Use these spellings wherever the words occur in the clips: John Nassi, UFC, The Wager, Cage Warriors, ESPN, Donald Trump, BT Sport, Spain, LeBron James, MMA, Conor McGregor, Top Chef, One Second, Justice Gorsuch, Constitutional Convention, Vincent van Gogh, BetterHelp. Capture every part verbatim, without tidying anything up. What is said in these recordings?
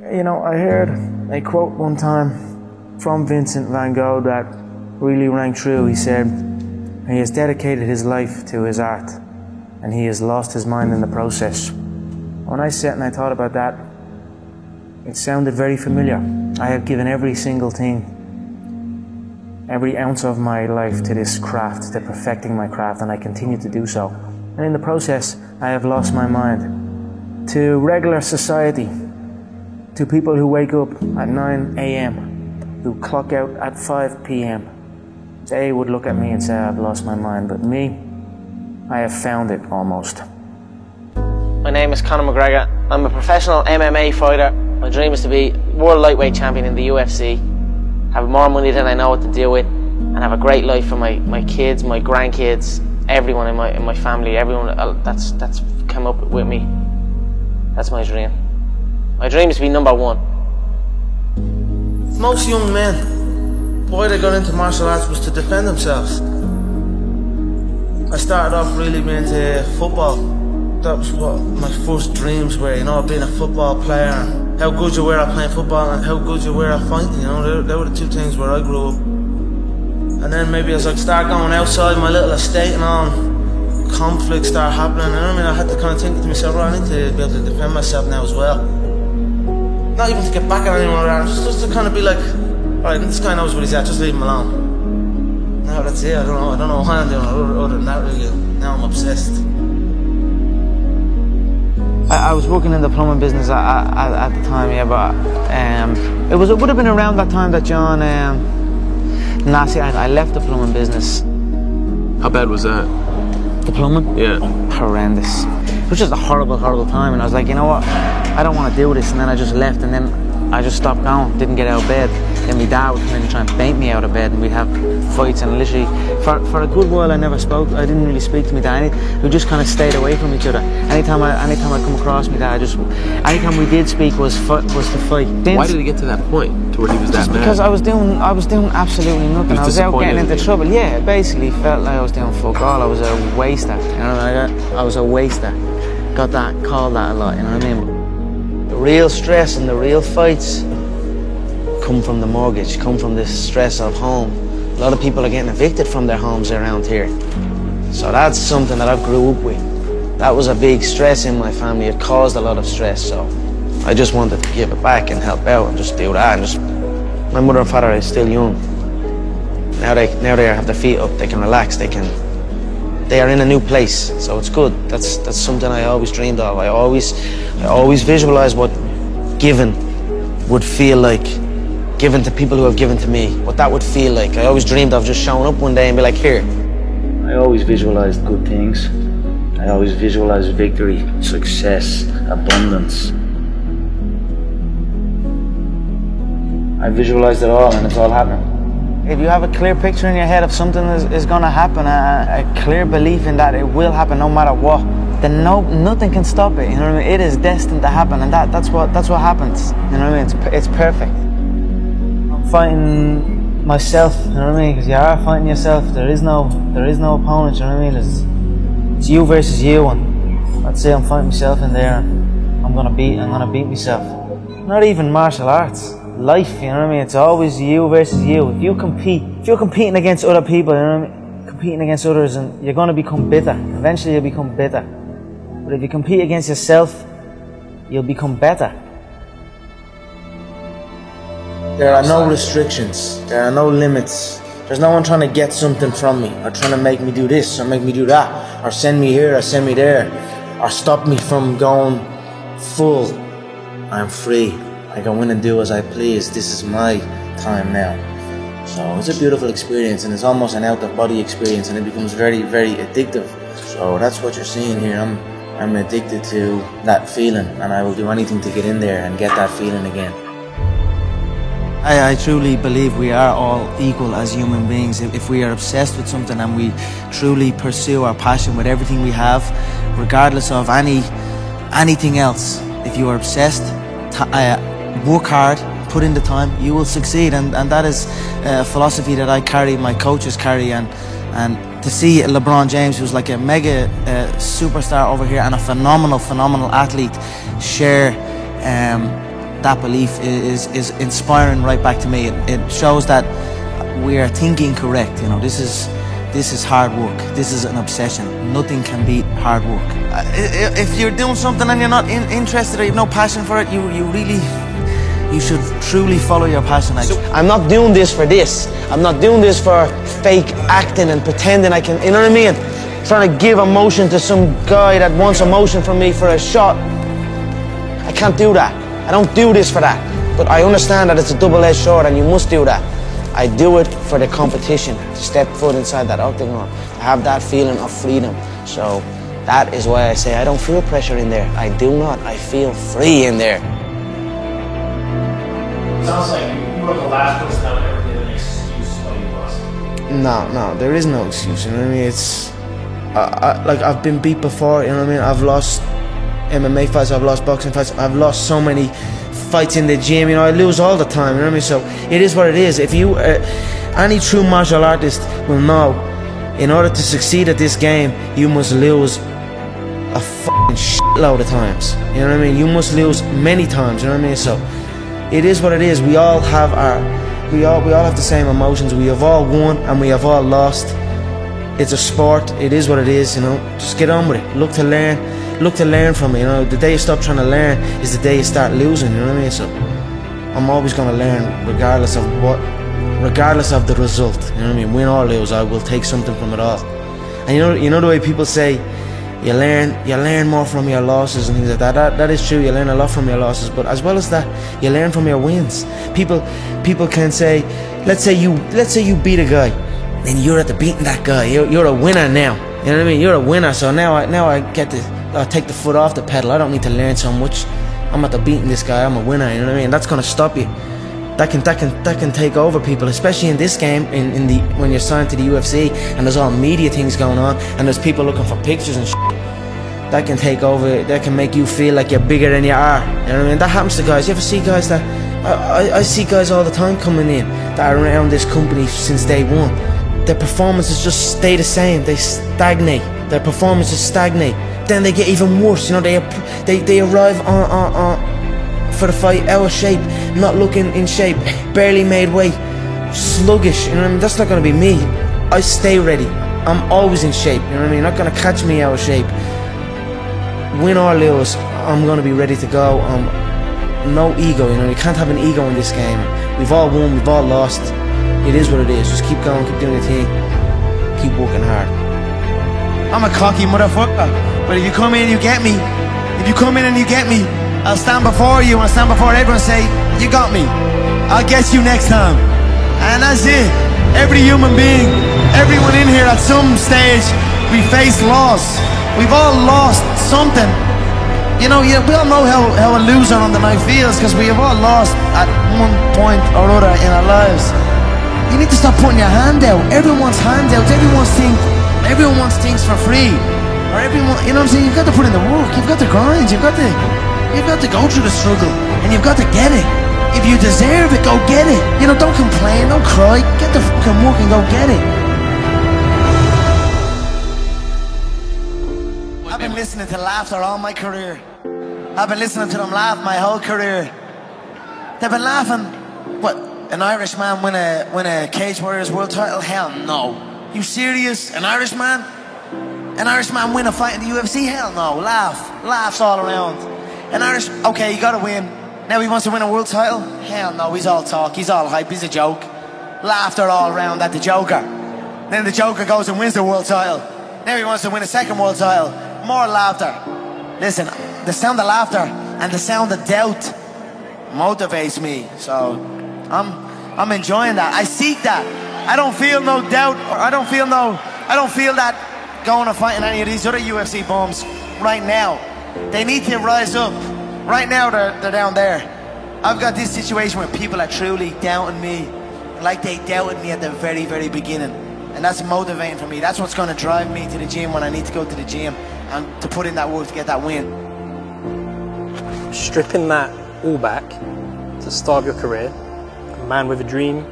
You know, I heard a quote one time from Vincent van Gogh that really rang true. He said, "He has dedicated his life to his art, and he has lost his mind in the process." When I sat and I thought about that, it sounded very familiar. I have given every single thing, every ounce of my life to this craft, to perfecting my craft, and I continue to do so. And in the process, I have lost my mind. To regular society, to people who wake up at nine a.m., who clock out at five p.m., they would look at me and say, I've lost my mind. But me, I have found it almost. My name is Conor McGregor. I'm a professional M M A fighter. My dream is to be world lightweight champion in the U F C, have more money than I know what to do with, and have a great life for my, my kids, my grandkids, everyone in my in my family, everyone that's that's come up with me. That's my dream. My dream is to be number one. Most young men, the way they got into martial arts was to defend themselves. I started off really being into football. That was what my first dreams were, you know, being a football player. And how good you were at playing football and how good you were at fighting, you know, they, they were the two things where I grew up. And then maybe as I started going outside my little estate and all, conflicts started happening. And I mean, I had to kind of think to myself, well, I need to be able to defend myself now as well. Not even to get back at anyone around, just, just to kind of be like, alright, this guy knows what he's at, just leave him alone. No, that's it, I don't know, I don't know why I'm doing it, other than that really, now I'm obsessed. I, I was working in the plumbing business at, at, at the time, yeah, but um, it was, it would have been around that time that John um, Nassi, I, I left the plumbing business. How bad was that? The plumbing? Yeah. Horrendous. It was just a horrible, horrible time, and I was like, you know what, I don't want to do this, and then I just left, and then I just stopped going, didn't get out of bed. Then my dad would come in and try and bait me out of bed, and we'd have fights, and literally, for, for a good while I never spoke, I didn't really speak to my dad, we just kind of stayed away from each other. Anytime I, anytime I come across my dad, I just, anytime we did speak was fi- was to fight. Didn't, Why did it get to that point, to where he was that mad? Because I was doing, I was doing absolutely nothing, was I was out getting into trouble, yeah, basically felt like I was doing fuck all, I was a waster, you know, like I was a waster. Got that, called that a lot, you know what I mean? The real stress and the real fights come from the mortgage, come from the stress of home. A lot of people are getting evicted from their homes around here. So that's something that I grew up with. That was a big stress in my family. It caused a lot of stress, so I just wanted to give it back and help out and just do that. And just, my mother and father are still young. Now they, now they have their feet up, they can relax, they can They are in a new place, so it's good. That's that's something I always dreamed of. I always, I always visualize what giving would feel like, giving to people who have given to me, what that would feel like. I always dreamed of just showing up one day and be like, here. I always visualized good things. I always visualized victory, success, abundance. I visualized it all, and it's all happening. If you have a clear picture in your head of something is, is going to happen, a, a clear belief in that it will happen no matter what, then no, nothing can stop it, you know what I mean? It is destined to happen, and that, that's what that's what happens, you know what I mean? It's, it's perfect. I'm fighting myself, you know what I mean? Because you are fighting yourself, there is no there is no opponent, you know what I mean? It's, it's you versus you, and I'd say I'm fighting myself in there, and I'm going to beat, I'm going to beat myself. Not even martial arts. Life, you know what I mean? It's always you versus you. If you compete, if you're competing against other people, you know what I mean? Competing against others, and you're going to become bitter. Eventually you'll become bitter. But if you compete against yourself, you'll become better. There are no restrictions. There are no limits. There's no one trying to get something from me, or trying to make me do this, or make me do that, or send me here, or send me there, or stop me from going full. I'm free. I go in and do as I please. This is my time now. So it's a beautiful experience, and it's almost an out-of-body experience, and it becomes very, very addictive. So that's what you're seeing here. I'm I'm addicted to that feeling, and I will do anything to get in there and get that feeling again. I, I truly believe we are all equal as human beings. If, if we are obsessed with something and we truly pursue our passion with everything we have, regardless of any anything else, if you are obsessed, t- I, work hard, put in the time, you will succeed, and, and that is a philosophy that I carry, my coaches carry, and and to see LeBron James, who's like a mega uh, superstar over here and a phenomenal, phenomenal athlete, share um, that belief is, is inspiring right back to me. It, it shows that we are thinking correct. You know, this is this is hard work. This is an obsession. Nothing can beat hard work. If you're doing something and you're not in, interested or you have no passion for it, you you really you should truly follow your passion. So I'm not doing this for this. I'm not doing this for fake acting and pretending I can. You know what I mean? I'm trying to give emotion to some guy that wants emotion from me for a shot. I can't do that. I don't do this for that. But I understand that it's a double-edged sword and you must do that. I do it for the competition, to step foot inside that octagon, to have that feeling of freedom. So that is why I say I don't feel pressure in there. I do not. I feel free in there. It sounds like you were the last person that would ever give an excuse why you lost. No, no, there is no excuse. You know what I mean? It's I, I, like I've been beat before. You know what I mean? I've lost M M A fights. I've lost boxing fights. I've lost so many fights in the gym. You know, I lose all the time. You know what I mean? So it is what it is. If you, uh, any true martial artist will know, in order to succeed at this game, you must lose a fucking shitload of times. You know what I mean? You must lose many times. You know what I mean? So it is what it is. We all have our, we all we all have the same emotions. We have all won and we have all lost. It's a sport. It is what it is, you know. Just get on with it. Look to learn. Look to learn from it, you know. The day you stop trying to learn is the day you start losing, you know what I mean? So I'm always going to learn regardless of what, regardless of the result, you know what I mean? Win or lose, I will take something from it all. And you know you know the way people say, you learn you learn more from your losses and things like that. That, that is true. You learn a lot from your losses, but as well as that, you learn from your wins. People people can say, let's say you let's say you beat a guy. Then you're at the beating that guy. You're, you're a winner now. You know what I mean? You're a winner. So now I now I get to I take the foot off the pedal. I don't need to learn so much. I'm at the beating this guy. I'm a winner. You know what I mean? That's gonna stop you. That can that can that can take over people, especially in this game. In, in the when you're signed to the U F C and there's all media things going on and there's people looking for pictures and shit. That can take over. That can make you feel like you're bigger than you are. You know what I mean? That happens to guys. You ever see guys that I, I, I see guys all the time coming in that are around this company since day one. Their performances just stay the same. They stagnate. Their performances stagnate. Then they get even worse. You know, they they they arrive on, on, on for the fight out of shape, not looking in shape, barely made weight, sluggish. You know what I mean? That's not gonna be me. I stay ready. I'm always in shape. You know what I mean? You're not gonna catch me out of shape. Win or lose, I'm gonna be ready to go. Um, no ego. You know, you can't have an ego in this game. We've all won. We've all lost. It is what it is. Just keep going, keep doing your thing, keep working hard. I'm a cocky motherfucker, but if you come in and you get me, if you come in and you get me, I'll stand before you, I'll stand before everyone and say, you got me, I'll get you next time. And that's it. Every human being, everyone in here at some stage, we face loss. We've all lost something. You know, yeah, we all know how, how a loser on the night feels, because we have all lost at one point or other in our lives. You need to stop putting your hand out. Everyone's hand out. Everyone's thing. Everyone wants things for free. Or everyone, you know what I'm saying? You've got to put in the work. You've got to grind. You've got to, you've got to go through the struggle, and you've got to get it. If you deserve it, go get it. You know, don't complain. Don't cry. Get the fucking work and go get it. I've been listening to laughter all my career. I've been listening to them laugh my whole career. They've been laughing. What? An Irish man win a, win a Cage Warriors world title? Hell no. You serious? An Irish man? An Irish man win a fight in the U F C? Hell no. Laugh. Laughs all around. An Irish... Okay, you gotta win. Now he wants to win a world title? Hell no. He's all talk. He's all hype. He's a joke. Laughter all around at the Joker. Then the Joker goes and wins the world title. Now he wants to win a second world title. More laughter. Listen, the sound of laughter and the sound of doubt motivates me, so... I'm, I'm enjoying that. I seek that. I don't feel no doubt. Or I don't feel no. I don't feel that going to fight in any of these other U F C bums right now. They need to rise up. Right now they're they're down there. I've got this situation where people are truly doubting me, like they doubted me at the very very beginning, and that's motivating for me. That's what's going to drive me to the gym when I need to go to the gym and to put in that work to get that win. Stripping that all back to start your career. Man with a dream,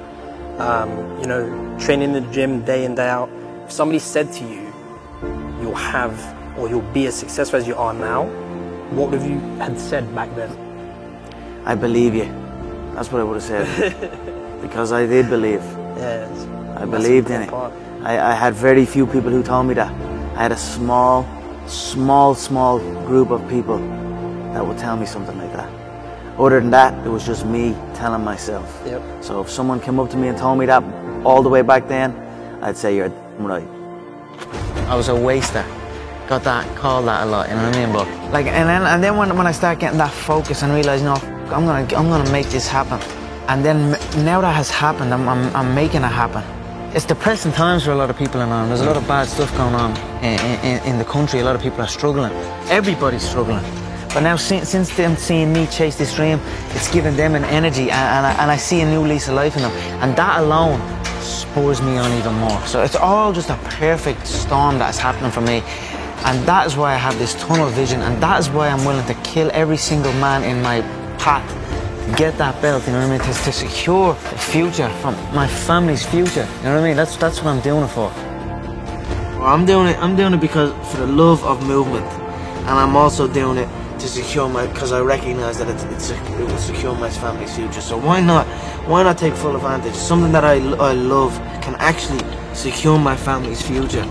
um, you know, training in the gym day in, day out. If somebody said to you, you'll have or you'll be as successful as you are now, what would you have said back then? I believe you. That's what I would have said. Because I did believe. Yeah, it's, I believed in it. I, I had very few people who told me that. I had a small, small, small group of people that would tell me something like that. Other than that, it was just me telling myself. Yep. So if someone came up to me and told me that all the way back then, I'd say you're right. I was a waster. Got that, called that a lot, you know what I mean? But like, and then and then when when I start getting that focus and realizing, no, I'm gonna I'm gonna make this happen, and then now that has happened, I'm I'm, I'm making it happen. It's depressing times for a lot of people in Ireland. There's a lot of bad stuff going on in, in, in the country. A lot of people are struggling. Everybody's struggling. But now since, since them seeing me chase this dream, it's given them an energy, and, and, I, and I see a new lease of life in them. And that alone spurs me on even more. So it's all just a perfect storm that's happening for me. And that is why I have this tunnel vision, and that is why I'm willing to kill every single man in my path to get that belt, you know what I mean? To, to secure the future, from my family's future, you know what I mean? That's, that's what I'm doing it for. Well, I'm doing it, I'm doing it because for the love of movement, and I'm also doing it to secure my, because I recognise that it's, it's a, it will secure my family's future. So why not, why not take full advantage? Something that I, I love can actually secure my family's future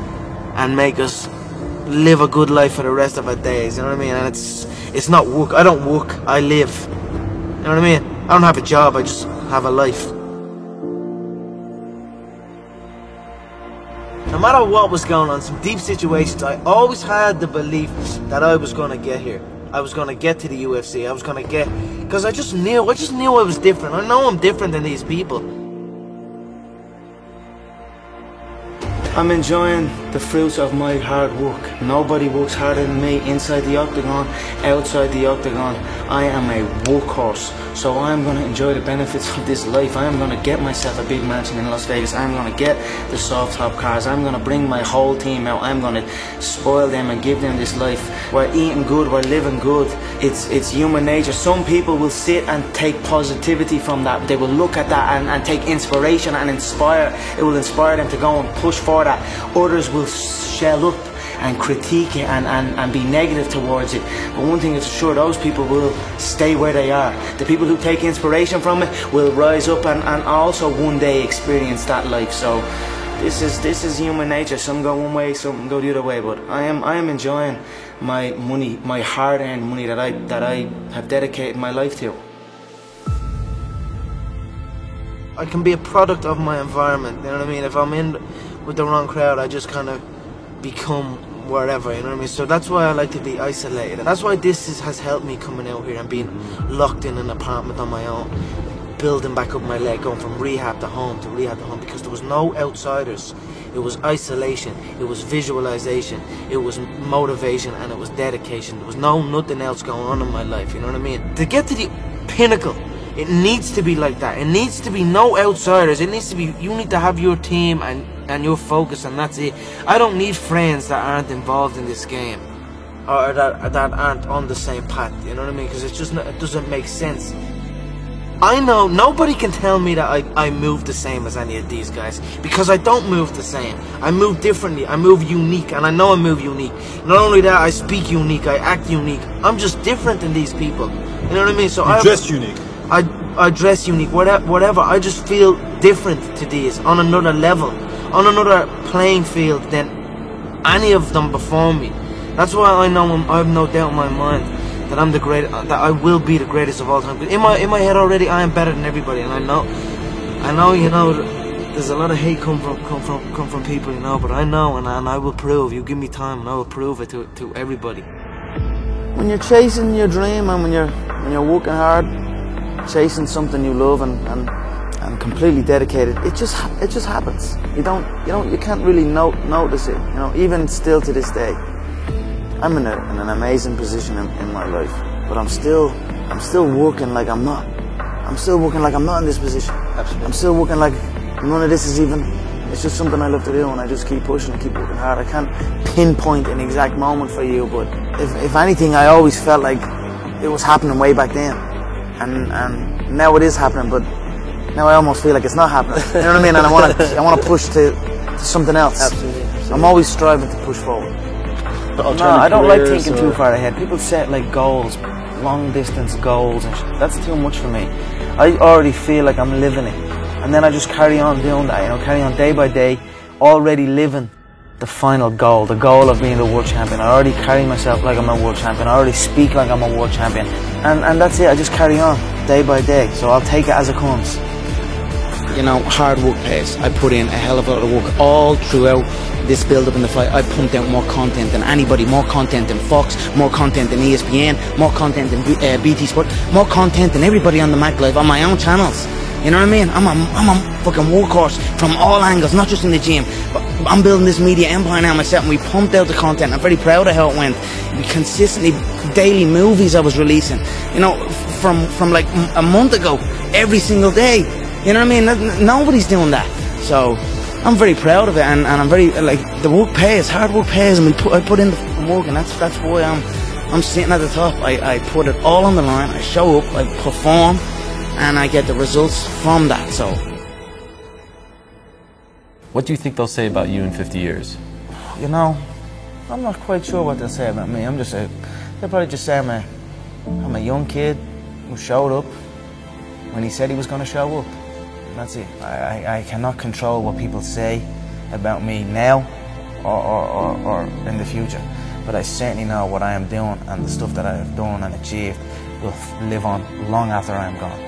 and make us live a good life for the rest of our days. You know what I mean? And it's it's not work. I don't work. I live. You know what I mean? I don't have a job. I just have a life. No matter what was going on, some deep situations, I always had the belief that I was going to get here. I was going to get to the U F C. I was going to get... Because I just knew. I just knew I was different. I know I'm different than these people. I'm enjoying the fruits of my hard work. Nobody works harder than me inside the octagon, outside the octagon. I am a workhorse, so I'm going to enjoy the benefits of this life. I am going to get myself a big mansion in Las Vegas. I'm going to get the soft top cars. I'm going to bring my whole team out. I'm going to spoil them and give them this life. We're eating good, we're living good. It's it's human nature. Some people will sit and take positivity from that. They will look at that and, and take inspiration and inspire. It will inspire them to go and push forward. That others will shell up and critique it and, and, and be negative towards it. But one thing is sure, those people will stay where they are. The people who take inspiration from it will rise up and, and also one day experience that life. So this is this is human nature. Some go one way, some go the other way. But I am I am enjoying my money, my hard-earned money that I that I have dedicated my life to. I can be a product of my environment, you know what I mean? If I'm in with the wrong crowd, I just kind of become wherever, you know what I mean? So that's why I like to be isolated. That's why this is, has helped me coming out here and being locked in an apartment on my own, building back up my leg, going from rehab to home to rehab to home, because there was no outsiders. It was isolation, it was visualization, it was motivation, and it was dedication. There was no nothing else going on in my life, you know what I mean? To get to the pinnacle, it needs to be like that. It needs to be no outsiders. It needs to be, you need to have your team and and your focus, and that's it. I don't need friends that aren't involved in this game or that that aren't on the same path, you know what I mean? Because it's just not, it doesn't make sense. I know nobody can tell me that I, I move the same as any of these guys, because I don't move the same. I move differently. I move unique, and I know I move unique. Not only that, I speak unique, I act unique. I'm just different than these people, you know what I mean? So I dress unique. I, I dress unique, whatever, whatever. I just feel different to these, on another level, on another playing field than any of them before me. That's why I know, I'm, I have no doubt in my mind that I'm the great, that I will be the greatest of all time. In my in my head already, I am better than everybody, and I know, I know, you know, there's a lot of hate come from come from come from people, you know. But I know, and I, and I will prove. You give me time, and I will prove it to to everybody. When you're chasing your dream, and when you're when you're working hard, chasing something you love and, and and completely dedicated, it just it just happens. You don't you don't you can't really no, notice it. You know, even still to this day, I'm in, a, in an amazing position in, in my life, but I'm still I'm still working like I'm not. I'm still working like I'm not in this position. Absolutely. I'm still working like none of this is even. It's just something I love to do, and I just keep pushing and keep working hard. I can't pinpoint an exact moment for you, but if if anything, I always felt like it was happening way back then. And, and now it is happening, but now I almost feel like it's not happening. You know what I mean? And I want to I want to push to, to something else. Absolutely, absolutely. I'm always striving to push forward. No, I don't like thinking or... too far ahead. People set like goals. long distance goals and shit. That's too much for me. I already feel like I'm living it, and then I just carry on doing that, you know, carry on day by day, already living the final goal, the goal of being the world champion. I already carry myself like I'm a world champion. I already speak like I'm a world champion, and and that's it. I just carry on day by day, so I'll take it as it comes. You know, hard work pays. I put in a hell of a lot of work all throughout this build-up in the fight. I pumped out more content than anybody, more content than Fox, more content than E S P N, more content than uh, B T Sport, more content than everybody on the Mac Live on my own channels. You know what I mean? I'm a, I'm a fucking workhorse from all angles, not just in the gym. But I'm building this media empire now myself, and we pumped out the content. I'm very proud of how it went. We consistently, daily movies I was releasing, you know, from, from like a month ago, every single day. You know what I mean? Nobody's doing that. So I'm very proud of it, and, and I'm very, like, the work pays, hard work pays, and we put, I put in the work, and that's that's why I'm I'm sitting at the top. I, I put it all on the line, I show up, I perform, and I get the results from that, so. What do you think they'll say about you in fifty years? You know, I'm not quite sure what they'll say about me. I'm just a, they'll probably just say I'm a, I'm a young kid who showed up when he said he was gonna show up. That's it. I, I cannot control what people say about me now or, or, or, or in the future, but I certainly know what I am doing, and the stuff that I have done and achieved will live on long after I am gone.